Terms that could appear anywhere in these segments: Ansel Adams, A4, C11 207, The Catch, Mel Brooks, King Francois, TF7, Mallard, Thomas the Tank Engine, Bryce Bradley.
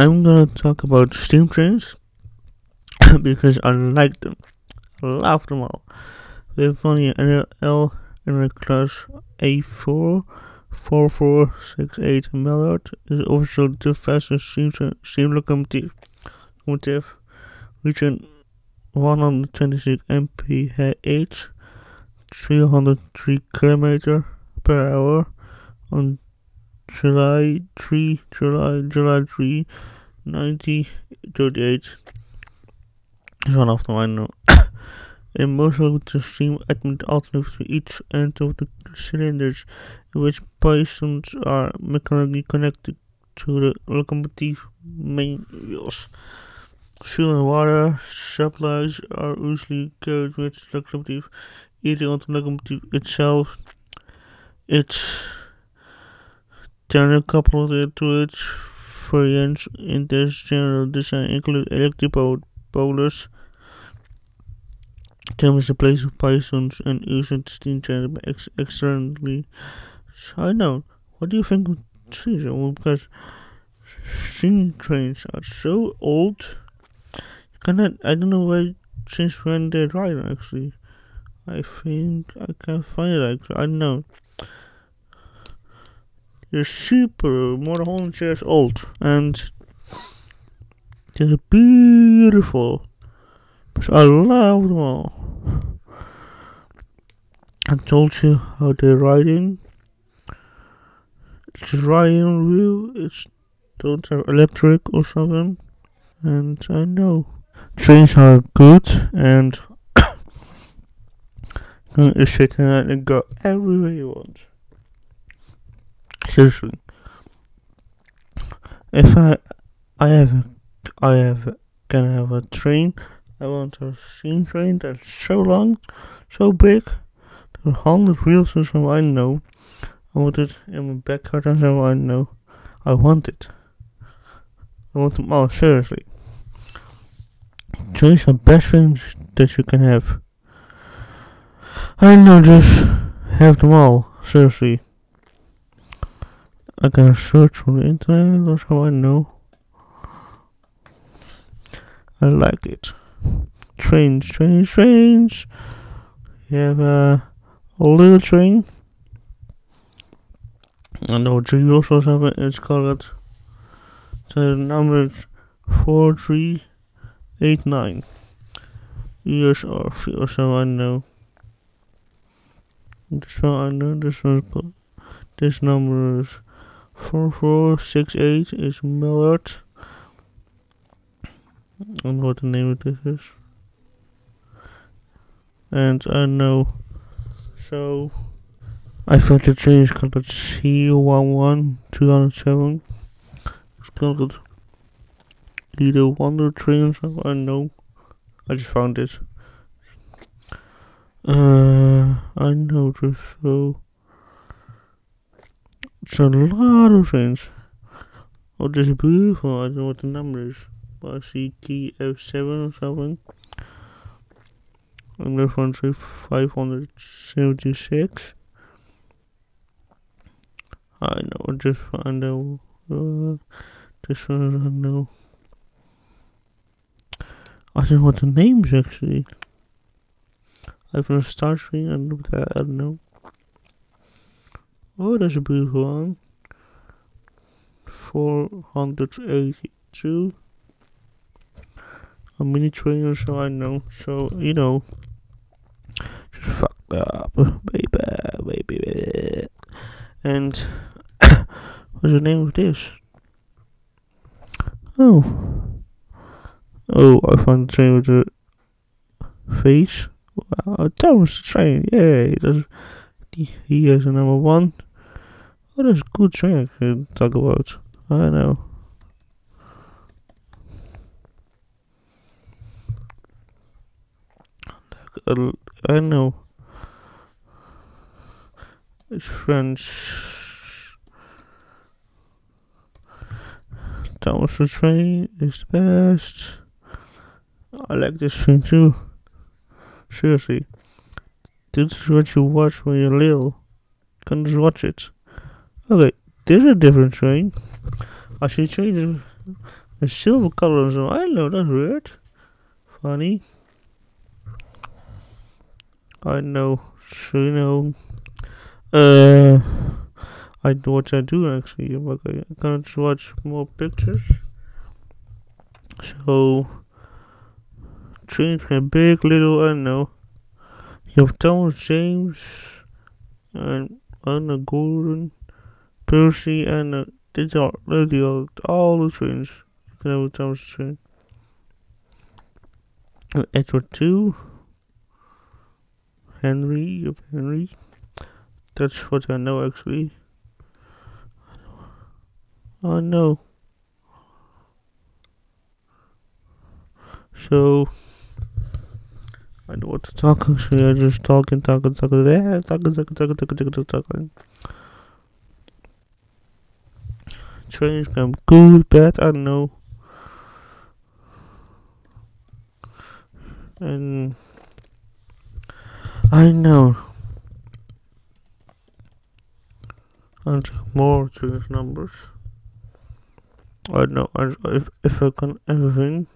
I'm gonna talk about steam trains because I like them. I love them all. They're funny NL in a class A4 4468 Mallard is also the fastest steam locomotive, reaching 126 mph, 303 km per hour on July 3, 1938. Is one of them I know. In most of the steam admit alternates to each end of the cylinders, in which pistons are mechanically connected to the locomotive main wheels. Fuel and water supplies are usually carried with the locomotive, either on the locomotive itself, its tender coupled to it. Variants in this general design include electric bowlers, terms the place of pistons, and using steam train externally. So I know, what do you think of steam trains? Well, because steam trains are so old, I don't know where, since when they're riding actually. I think I can find it actually, I don't know. They're super, more than 100 years old, and they're beautiful. I love them all. I told you how they're riding. It's riding wheel. It's don't have electric or something. And I know trains are good, and you can sit down and go everywhere you want. Seriously, if I can have a train. I want a steam train that's so long, so big, 100 wheels or so, I know. I want it in my backyard and so, I know. I want it. I want them all, seriously. Trains are the best things that you can have. I know, just have them all, seriously. I can search on the internet or so, I know. I like it. Trains. You have a little train. I know three wheels or something. It's called. The number is 4389. Years or few, so I know. This one I know. This one's called. This number is 4468. Is Mallard. I don't know what the name of this is. And I know. So, I found the train is called C11 207. It's called either Wonder Train or something. I know. I just found it. I know this. So, it's a lot of trains. Oh, this is beautiful. I don't know what the number is. I see TF7 or something. I'm going to say 576. I know, just find out. This one I know. I don't know what the name is actually. I've been a star screen and I don't know. Oh, that's a beautiful one. 482. A mini train or so, I know. So, you know, just fucked up, baby. And what's the name of this? Oh, I found the train with the face. Wow, Thomas the train, yay! He has a number one. Oh, that's a good train I can talk about. I know. I know. It's French. Thomas the train is the best. I like this train too. Seriously. This is what you watch when you're little. You can just watch it. Okay, there's a different train. I see trains A silver color on some island, that's weird. Funny. I know, you know. I know what I do actually, but I can't watch more pictures. So, change my big, little, I don't know. You have Thomas James, and Anna Gordon, Percy, and these are really all the trains. You can have a Thomas train. Edward II, Henry. That's what I know actually. Oh no. So, I don't want to talk, actually, I just talking. Trains come good, bad, I don't know. And, I know. And more trains numbers. I don't know, if I can everything.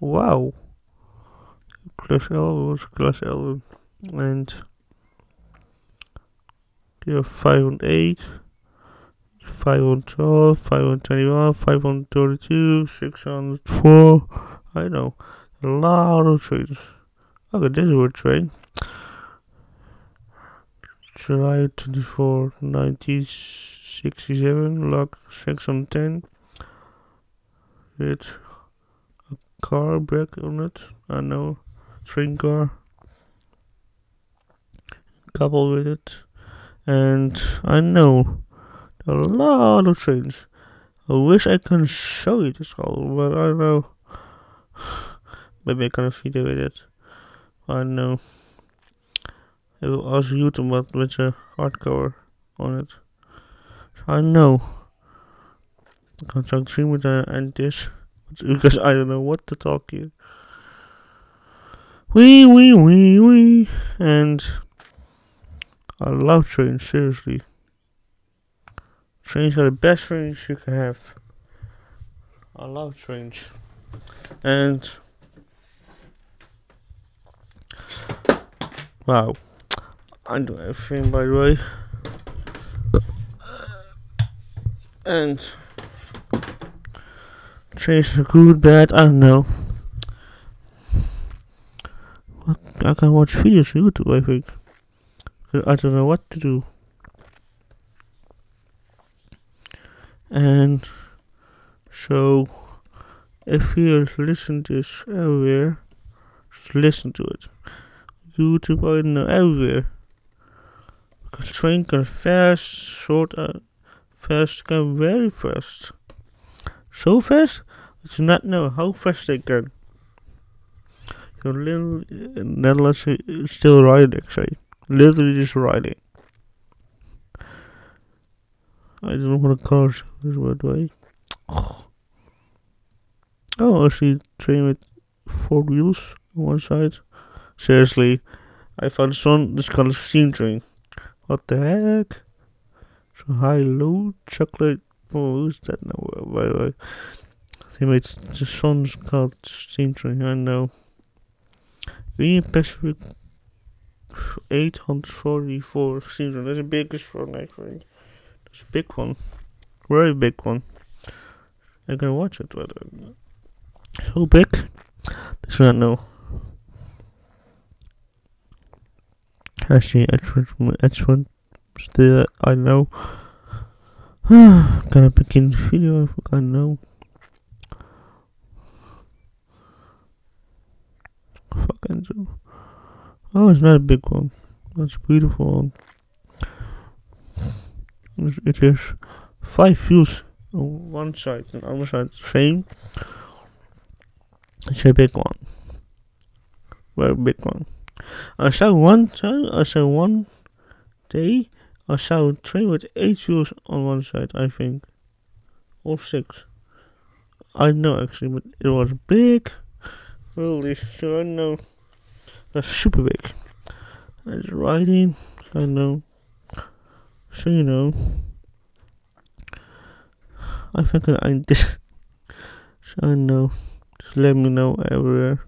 Wow, class 11, and you have 5 on 8, 5 on 12, 5 on 21, 5 on 32, 6 on 4. I know a lot of trains. Okay, this is a train. July 24, 1967, lock 6 on 10. With a car back on it, I know, train car, couple with it, and I know a lot of trains. I wish I can show you this all, but I don't know, maybe I can have a video with it, I don't know. I will ask you to what with a hardcover on it. So I know. I can't talk to you with and this because I don't know what to talk here. Wee. And I love trains, seriously. Trains are the best trains you can have. I love trains. And wow. I do everything, by the way, and trains are good, bad, I don't know. What, I can watch videos on YouTube, I think. I don't know what to do. And so, if you listen to this everywhere, just listen to it. YouTube, I don't know, everywhere. Because train can fast, fast, can very fast. So fast, I do not know how fast they can. You're literally still riding, actually. Literally just riding. I don't know what a car is, by the way. Oh, I see a train with 4 wheels on one side. Seriously, I found this kind of steam train. What the heck? So high, low, chocolate. Oh, who's that now? By the way, they made the songs called steam train. I know. Union Pacific 844 steam train. That's the biggest one, I think. That's a big one, very big one. I can watch it, but so big. That's what I know. I see Edward. Still, I know. Gonna begin the video, I think I know. Fucking do. Oh, it's not a big one. That's a beautiful one. It is 5 wheels on one side and on the other side the same. It's a big one. Very big one. I saw one day I saw a train with 8 wheels on one side, I think. Or 6. I know actually, but it was big. Really, so I know. That's super big. It's riding, I know. So, you know, I think I did. So, I know. Just let me know everywhere.